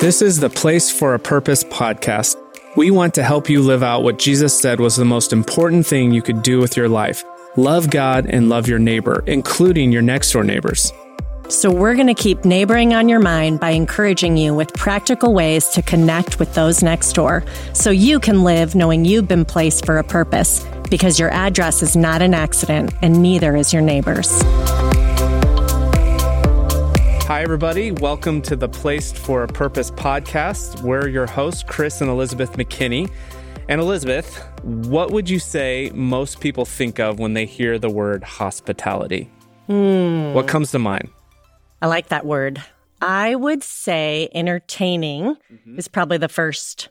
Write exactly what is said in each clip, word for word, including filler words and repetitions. This is the Place for a Purpose podcast. We want to help you live out what Jesus said was the most important thing you could do with your life. Love God and love your neighbor, including your next door neighbors. So we're going to keep neighboring on your mind by encouraging you with practical ways to connect with those next door so you can live knowing you've been placed for a purpose, because your address is not an accident and neither is your neighbor's. Hi, everybody. Welcome to the Placed for a Purpose podcast. We're your hosts, Chris and Elizabeth McKinney. And Elizabeth, what would you say most people think of when they hear the word hospitality? Mm. What comes to mind? I like that word. I would say entertaining mm-hmm. is probably the first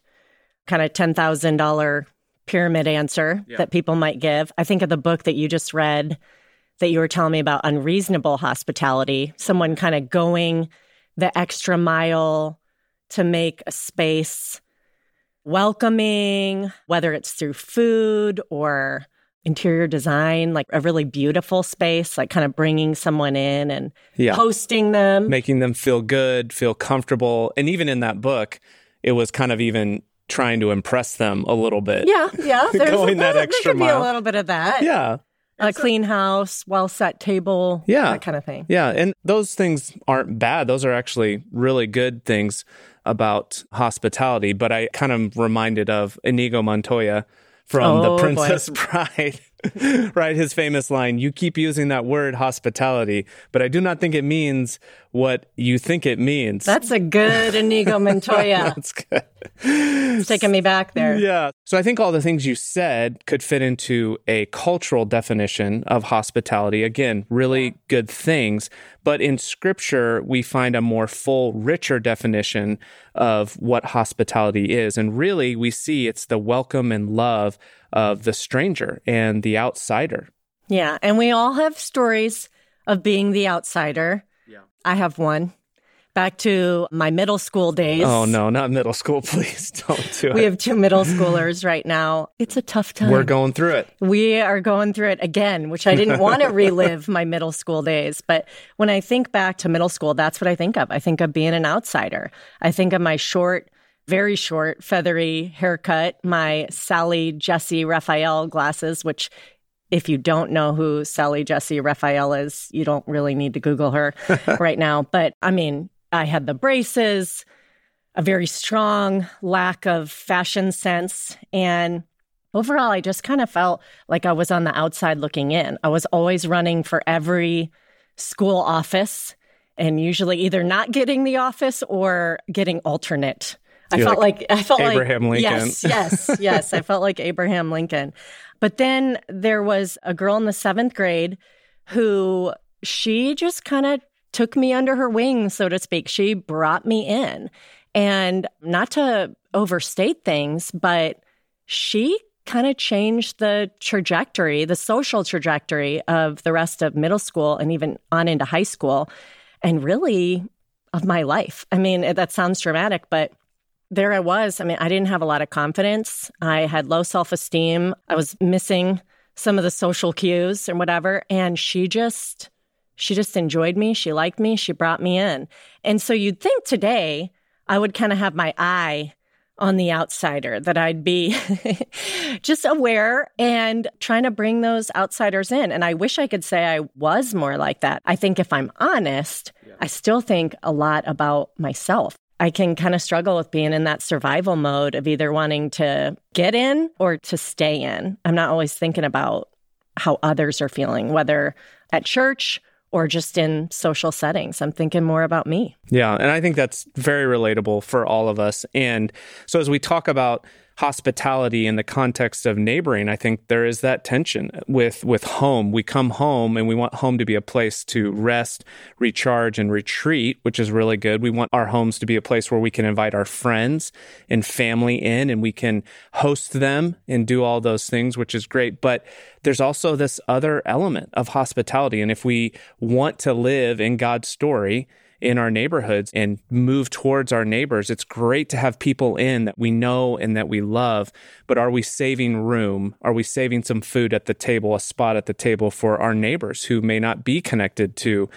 kind of ten thousand dollars pyramid answer yeah. that people might give. I think of the book that you just read, that you were telling me about, Unreasonable Hospitality, someone kind of going the extra mile to make a space welcoming, whether it's through food or interior design, like a really beautiful space, like kind of bringing someone in and yeah. hosting them. Making them feel good, feel comfortable. And even in that book, it was kind of even trying to impress them a little bit. Yeah, yeah. There's going a, that there, extra there could mile. Be a little bit of that. Yeah. A clean house, well-set table, yeah. that kind of thing. Yeah, and those things aren't bad. Those are actually really good things about hospitality. But I kind of reminded of Inigo Montoya from oh, The Princess boy. Bride, right? His famous line, you keep using that word hospitality, but I do not think it means what you think it means. That's a good Inigo Montoya. That's good. It's taking me back there. Yeah. So I think all the things you said could fit into a cultural definition of hospitality. Again, really good things. But in Scripture, we find a more full, richer definition of what hospitality is. And really, we see it's the welcome and love of the stranger and the outsider. Yeah. And we all have stories of being the outsider. Yeah. I have one. Back to my middle school days. Oh, no, not middle school. Please don't do it. We have two middle schoolers right now. It's a tough time. We're going through it. We are going through it again, which I didn't want to relive my middle school days. But when I think back to middle school, that's what I think of. I think of being an outsider. I think of my short, very short, feathery haircut, my Sally Jesse Raphael glasses, which if you don't know who Sally Jesse Raphael is, you don't really need to Google her right now. But I mean, I had the braces, a very strong lack of fashion sense. And overall, I just kind of felt like I was on the outside looking in. I was always running for every school office and usually either not getting the office or getting alternate. I You're felt like, like I felt Abraham like, Lincoln. Yes, yes, yes. I felt like Abraham Lincoln. But then there was a girl in the seventh grade who she just kind of took me under her wing, so to speak. She brought me in. And not to overstate things, but she kind of changed the trajectory, the social trajectory of the rest of middle school and even on into high school and really of my life. I mean, that sounds dramatic, but there I was. I mean, I didn't have a lot of confidence. I had low self-esteem. I was missing some of the social cues and whatever. And she just, she just enjoyed me. She liked me. She brought me in. And so you'd think today I would kind of have my eye on the outsider, that I'd be just aware and trying to bring those outsiders in. And I wish I could say I was more like that. I think if I'm honest, yeah. I still think a lot about myself. I can kind of struggle with being in that survival mode of either wanting to get in or to stay in. I'm not always thinking about how others are feeling, whether at church or just in social settings. I'm thinking more about me. Yeah, and I think that's very relatable for all of us. And so as we talk about hospitality in the context of neighboring, I think there is that tension with, with home. We come home and we want home to be a place to rest, recharge, and retreat, which is really good. We want our homes to be a place where we can invite our friends and family in and we can host them and do all those things, which is great. But there's also this other element of hospitality. And if we want to live in God's story in our neighborhoods and move towards our neighbors, it's great to have people in that we know and that we love, but are we saving room? Are we saving some food at the table, a spot at the table for our neighbors who may not be connected to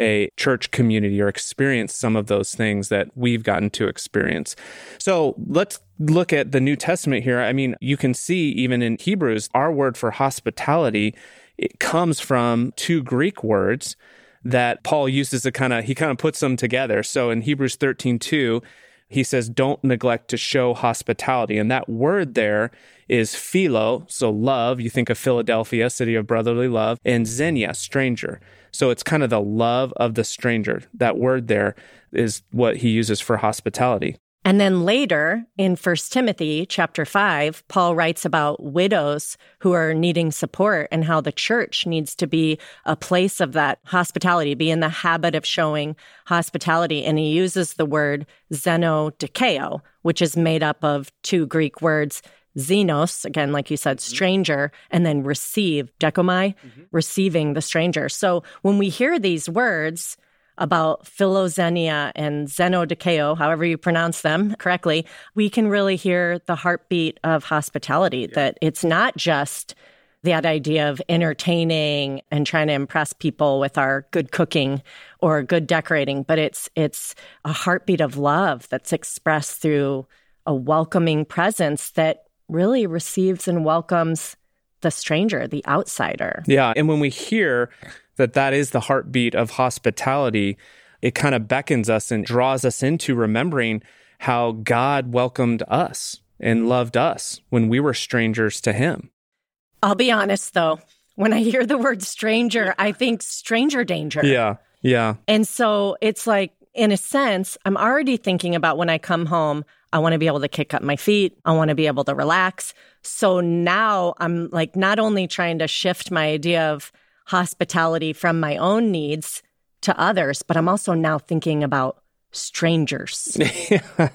a church community or experience some of those things that we've gotten to experience. So let's look at the New Testament here. I mean, you can see even in Hebrews, our word for hospitality, it comes from two Greek words that Paul uses to kind of, he kind of puts them together. So in Hebrews thirteen two, he says, don't neglect to show hospitality. And that word there is philo, so love. You think of Philadelphia, city of brotherly love, and xenia, stranger. So it's kind of the love of the stranger. That word there is what he uses for hospitality. And then later in First Timothy chapter five, Paul writes about widows who are needing support and how the church needs to be a place of that hospitality, be in the habit of showing hospitality. And he uses the word xenodikeo, which is made up of two Greek words, xenos, again, like you said, stranger, and then receive, dekomai, mm-hmm. receiving the stranger. So when we hear these words about philoxenia and xenodikeo, however you pronounce them correctly, we can really hear the heartbeat of hospitality, yeah. that it's not just that idea of entertaining and trying to impress people with our good cooking or good decorating, but it's it's a heartbeat of love that's expressed through a welcoming presence that really receives and welcomes the stranger, the outsider. Yeah, and when we hear that that is the heartbeat of hospitality, it kind of beckons us and draws us into remembering how God welcomed us and loved us when we were strangers to him. I'll be honest, though. When I hear the word stranger, I think stranger danger. Yeah, yeah. And so it's like, in a sense, I'm already thinking about when I come home, I want to be able to kick up my feet. I want to be able to relax. So now I'm like not only trying to shift my idea of hospitality from my own needs to others, but I'm also now thinking about strangers.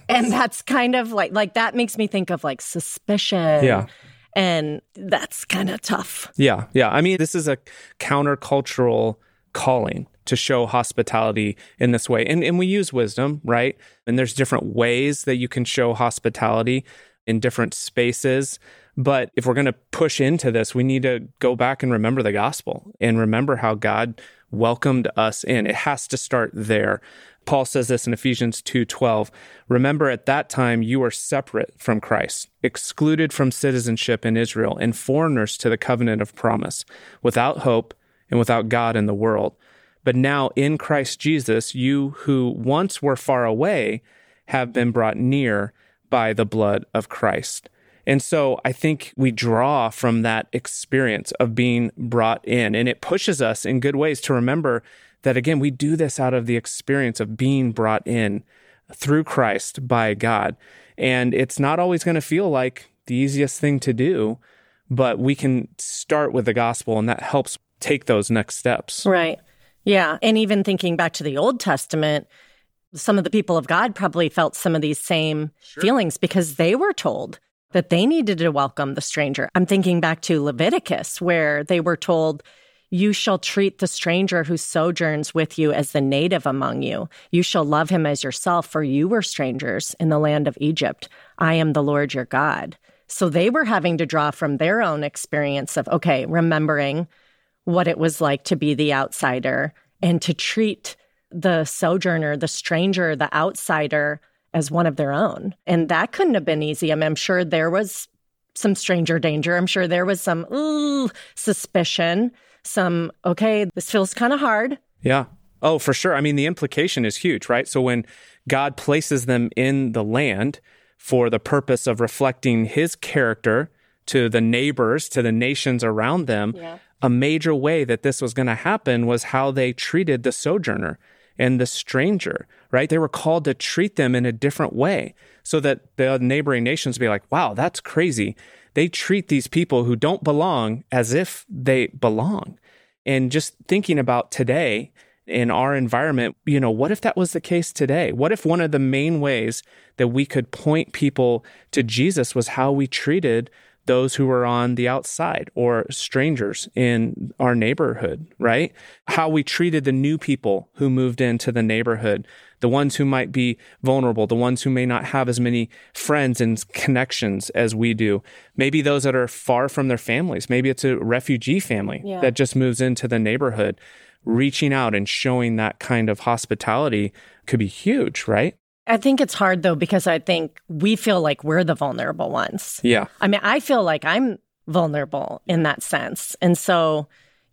And that's kind of like, like that makes me think of like suspicion. Yeah. And that's kind of tough. Yeah. Yeah. I mean, this is a countercultural calling to show hospitality in this way. And, and we use wisdom, right? And there's different ways that you can show hospitality in different spaces. But if we're going to push into this, we need to go back and remember the gospel and remember how God welcomed us in. It has to start there. Paul says this in Ephesians two twelve, remember at that time you were separate from Christ, excluded from citizenship in Israel and foreigners to the covenant of promise, without hope and without God in the world. But now in Christ Jesus, you who once were far away have been brought near by the blood of Christ. And so I think we draw from that experience of being brought in, and it pushes us in good ways to remember that, again, we do this out of the experience of being brought in through Christ by God. And it's not always going to feel like the easiest thing to do, but we can start with the gospel, and that helps take those next steps. Right. Yeah. And even thinking back to the Old Testament, some of the people of God probably felt some of these same sure. feelings because they were told that they needed to welcome the stranger. I'm thinking back to Leviticus, where they were told, you shall treat the stranger who sojourns with you as the native among you. You shall love him as yourself, for you were strangers in the land of Egypt. I am the Lord your God. So they were having to draw from their own experience of, okay, remembering what it was like to be the outsider and to treat the sojourner, the stranger, the outsider as one of their own. And that couldn't have been easy. I mean, I'm sure there was some stranger danger. I'm sure there was some ooh, suspicion, some, okay, this feels kind of hard. Yeah. Oh, for sure. I mean, the implication is huge, right? So when God places them in the land for the purpose of reflecting his character to the neighbors, to the nations around them, yeah. a major way that this was going to happen was how they treated the sojourner and the stranger, right? They were called to treat them in a different way so that the neighboring nations be like, wow, that's crazy. They treat these people who don't belong as if they belong. And just thinking about today in our environment, you know, what if that was the case today? What if one of the main ways that we could point people to Jesus was how we treated those who were on the outside or strangers in our neighborhood, right? How we treated the new people who moved into the neighborhood, the ones who might be vulnerable, the ones who may not have as many friends and connections as we do. Maybe those that are far from their families. Maybe it's a refugee family yeah. that just moves into the neighborhood. reaching out and showing that kind of hospitality could be huge, right? I think it's hard, though, because I think we feel like we're the vulnerable ones. Yeah. I mean, I feel like I'm vulnerable in that sense. And so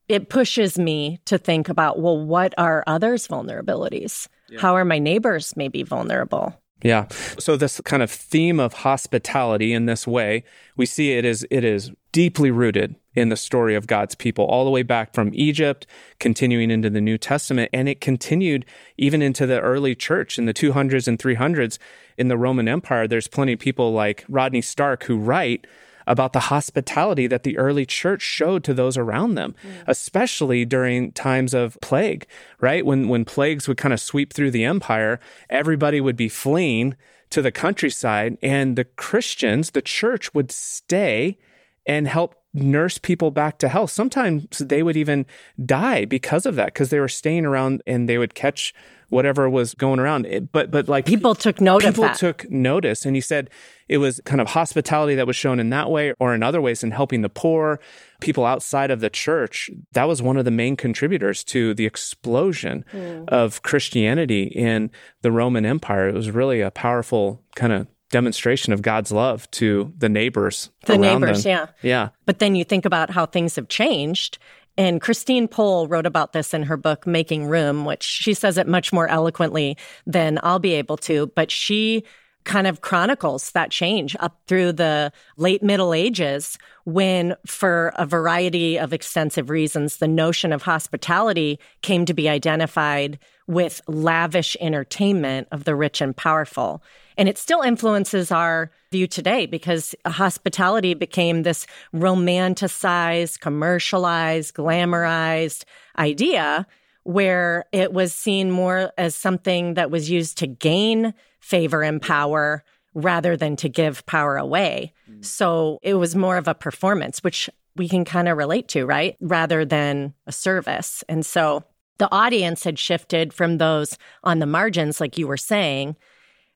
it pushes me to think about, well, what are others' vulnerabilities? Yeah. How are my neighbors maybe vulnerable? Yeah. So this kind of theme of hospitality in this way, we see it is it is deeply rooted in the story of God's people, all the way back from Egypt, continuing into the New Testament. And it continued even into the early church in the two hundreds and three hundreds in the Roman Empire. There's plenty of people like Rodney Stark who write about the hospitality that the early church showed to those around them, mm. especially during times of plague, right? When when plagues would kind of sweep through the empire, everybody would be fleeing to the countryside, and the Christians, the church, would stay and help nurse people back to health. Sometimes they would even die because of that, because they were staying around and they would catch whatever was going around. It, but but like people took note of that. People took notice. And he said it was kind of hospitality that was shown in that way or in other ways in helping the poor, people outside of the church. That was one of the main contributors to the explosion mm. of Christianity in the Roman Empire. It was really a powerful kind of demonstration of God's love to the neighbors the around neighbors them. yeah yeah But then you think about how things have changed, and Christine Pohl wrote about this in her book Making Room, which she says it much more eloquently than I'll be able to, but she kind of chronicles that change up through the late Middle Ages, when for a variety of extensive reasons the notion of hospitality came to be identified with lavish entertainment of the rich and powerful. And it still influences our view today, because hospitality became this romanticized, commercialized, glamorized idea where it was seen more as something that was used to gain favor and power rather than to give power away. Mm. So it was more of a performance, which we can kind of relate to, right? Rather than a service. And so the audience had shifted from those on the margins, like you were saying,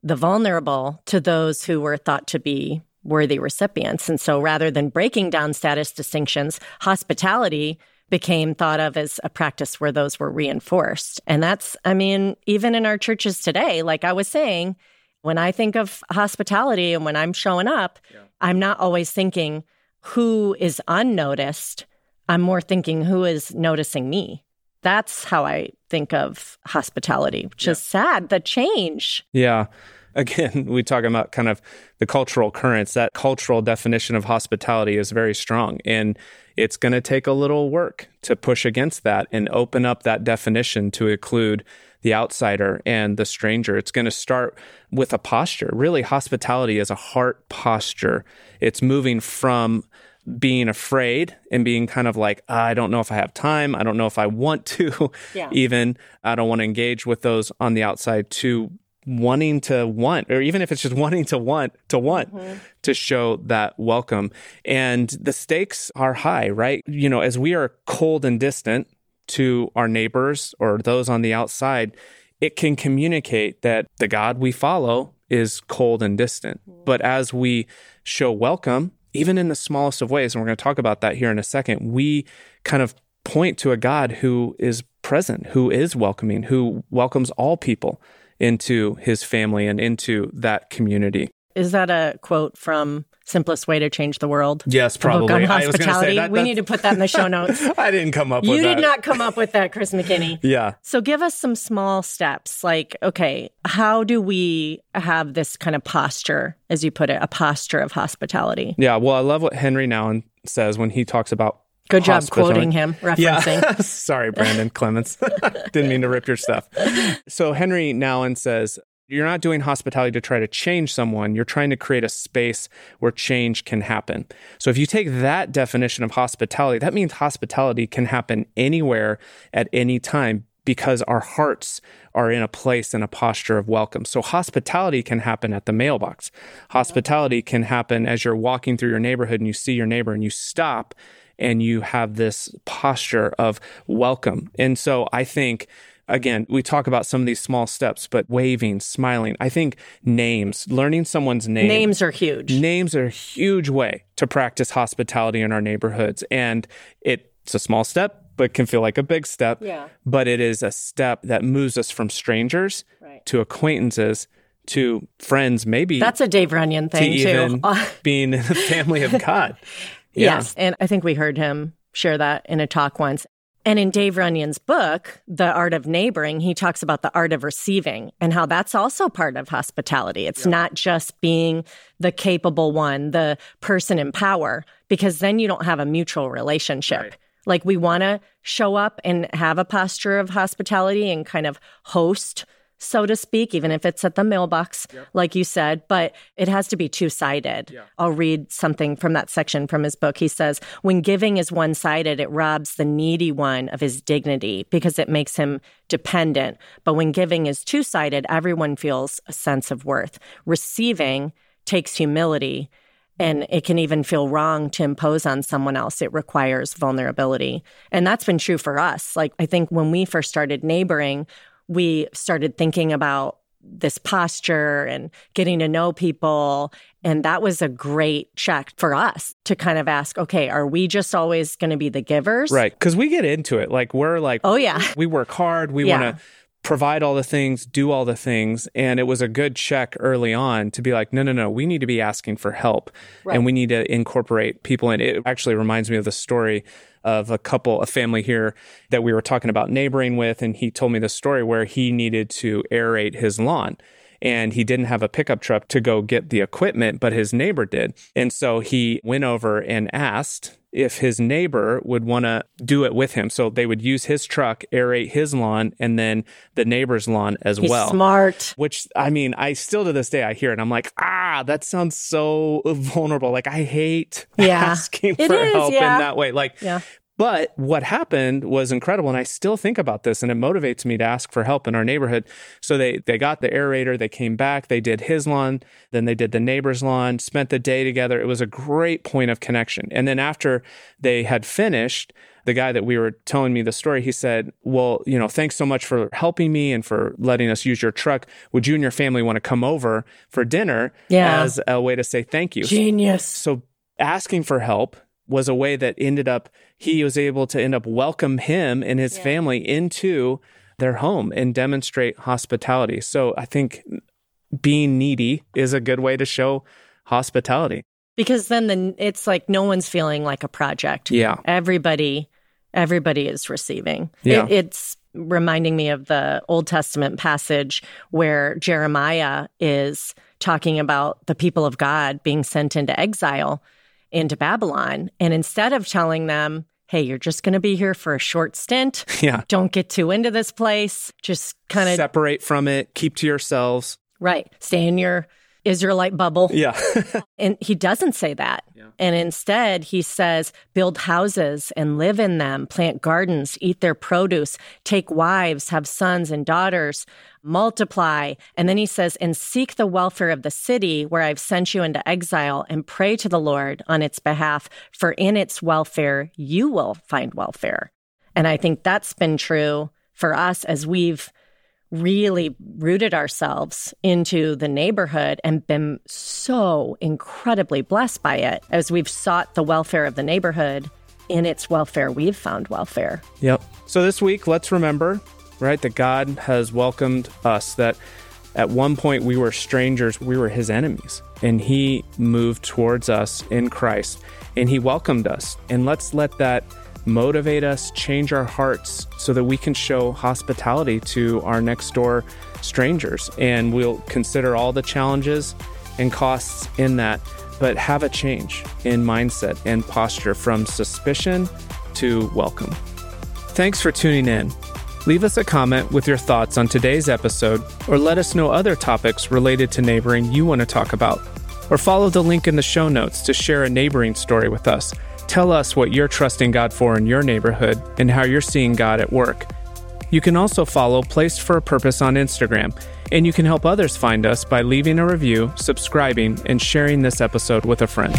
the vulnerable, to those who were thought to be worthy recipients. And so rather than breaking down status distinctions, hospitality became thought of as a practice where those were reinforced. And that's, I mean, even in our churches today, like I was saying, when I think of hospitality and when I'm showing up, yeah. I'm not always thinking who is unnoticed. I'm more thinking who is noticing me. That's how I think of hospitality, which yeah. is sad, the change. Yeah. Again, we talk about kind of the cultural currents. That cultural definition of hospitality is very strong, and it's going to take a little work to push against that and open up that definition to include the outsider and the stranger. It's going to start with a posture. Really, hospitality is a heart posture. It's moving from being afraid and being kind of like, I don't know if I have time. I don't know if I want to yeah. even. I don't want to engage with those on the outside, to wanting to want, or even if it's just wanting to want, to want mm-hmm. to show that welcome. And the stakes are high, right? You know, as we are cold and distant to our neighbors or those on the outside, it can communicate that the God we follow is cold and distant. Mm-hmm. But as we show welcome, even in the smallest of ways, and we're going to talk about that here in a second, we kind of point to a God who is present, who is welcoming, who welcomes all people into his family and into that community. Is that a quote from Simplest Way to Change the World? Yes, probably. I was going to say that. We need to put that in the show notes. I didn't come up with that. You did not come up with that, Chris McKinney. Yeah. So give us some small steps, like, okay, how do we have this kind of posture, as you put it, a posture of hospitality? Yeah, well, I love what Henri Nouwen says when he talks about Good job hospital. quoting him, referencing. Yeah. Sorry, Brandon Clements. Didn't mean to rip your stuff. So Henri Nouwen says, you're not doing hospitality to try to change someone. You're trying to create a space where change can happen. So if you take that definition of hospitality, that means hospitality can happen anywhere at any time, because our hearts are in a place and a posture of welcome. So hospitality can happen at the mailbox. Hospitality can happen as you're walking through your neighborhood and you see your neighbor and you stop and you have this posture of welcome. And so I think, again, we talk about some of these small steps, but waving, smiling. I think names, learning someone's name. Names are huge. Names are a huge way to practice hospitality in our neighborhoods. And it's a small step, but can feel like a big step. Yeah. But it is a step that moves us from strangers right. to acquaintances to friends, maybe. That's a Dave Runyon thing, to even too. being in the family of God. Yeah. Yes. And I think we heard him share that in a talk once. And in Dave Runyon's book, The Art of Neighboring, he talks about the art of receiving and how that's also part of hospitality. It's yeah. not just being the capable one, the person in power, because then you don't have a mutual relationship. Right. Like, we want to show up and have a posture of hospitality and kind of host, so to speak, even if it's at the mailbox, yep. like you said, but it has to be two-sided. Yeah. I'll read something from that section from his book. He says, when giving is one-sided, it robs the needy one of his dignity because it makes him dependent. But when giving is two-sided, everyone feels a sense of worth. Receiving takes humility, and it can even feel wrong to impose on someone else. It requires vulnerability. And that's been true for us. Like, I think when we first started neighboring, we started thinking about this posture and getting to know people. And that was a great check for us to kind of ask, okay, are we just always going to be the givers? Right. Because we get into it. Like, we're like, oh, yeah, we work hard. We yeah. want to provide all the things, do all the things. And it was a good check early on to be like, no, no, no, we need to be asking for help. Right. And we need to incorporate people in. It actually reminds me of the story of a couple, a family here that we were talking about neighboring with. And he told me this story where he needed to aerate his lawn. And he didn't have a pickup truck to go get the equipment, but his neighbor did. And so he went over and asked if his neighbor would want to do it with him. So they would use his truck, aerate his lawn, and then the neighbor's lawn as He's well. Smart. Which, I mean, I still to this day, I hear it. And I'm like, ah, that sounds so vulnerable. Like, I hate yeah. asking it for is, help yeah. in that way. Like, yeah. But what happened was incredible, and I still think about this, and it motivates me to ask for help in our neighborhood. So they they got the aerator, they came back, they did his lawn, then they did the neighbor's lawn, spent the day together. It was a great point of connection. And then after they had finished, the guy that we were telling me the story, he said, well, you know, thanks so much for helping me and for letting us use your truck. Would you and your family want to come over for dinner yeah. as a way to say thank you? Genius. So asking for help was a way that ended up, he was able to end up welcome him and his yeah. family into their home and demonstrate hospitality. So I think being needy is a good way to show hospitality. Because then the, it's like no one's feeling like a project. Yeah. Everybody, everybody is receiving. Yeah. It, it's reminding me of the Old Testament passage where Jeremiah is talking about the people of God being sent into exile into Babylon. And instead of telling them, hey, you're just going to be here for a short stint. Yeah. Don't get too into this place. Just kind of separate from it. Keep to yourselves. Right. Stay in your Israelite bubble. Yeah. And he doesn't say that. Yeah. And instead, he says, build houses and live in them, plant gardens, eat their produce, take wives, have sons and daughters, multiply. And then he says, and seek the welfare of the city where I've sent you into exile and pray to the Lord on its behalf, for in its welfare, you will find welfare. And I think that's been true for us as we've really rooted ourselves into the neighborhood and been so incredibly blessed by it. As we've sought the welfare of the neighborhood, in its welfare, we've found welfare. Yep. So this week, let's remember, right, that God has welcomed us, that at one point we were strangers, we were his enemies, and he moved towards us in Christ, and he welcomed us. And let's let that motivate us, change our hearts so that we can show hospitality to our next door strangers. And we'll consider all the challenges and costs in that, but have a change in mindset and posture from suspicion to welcome. Thanks for tuning in. Leave us a comment with your thoughts on today's episode, or let us know other topics related to neighboring you want to talk about. Or follow the link in the show notes to share a neighboring story with us. Tell us what you're trusting God for in your neighborhood and how you're seeing God at work. You can also follow Placed for a Purpose on Instagram, and you can help others find us by leaving a review, subscribing, and sharing this episode with a friend.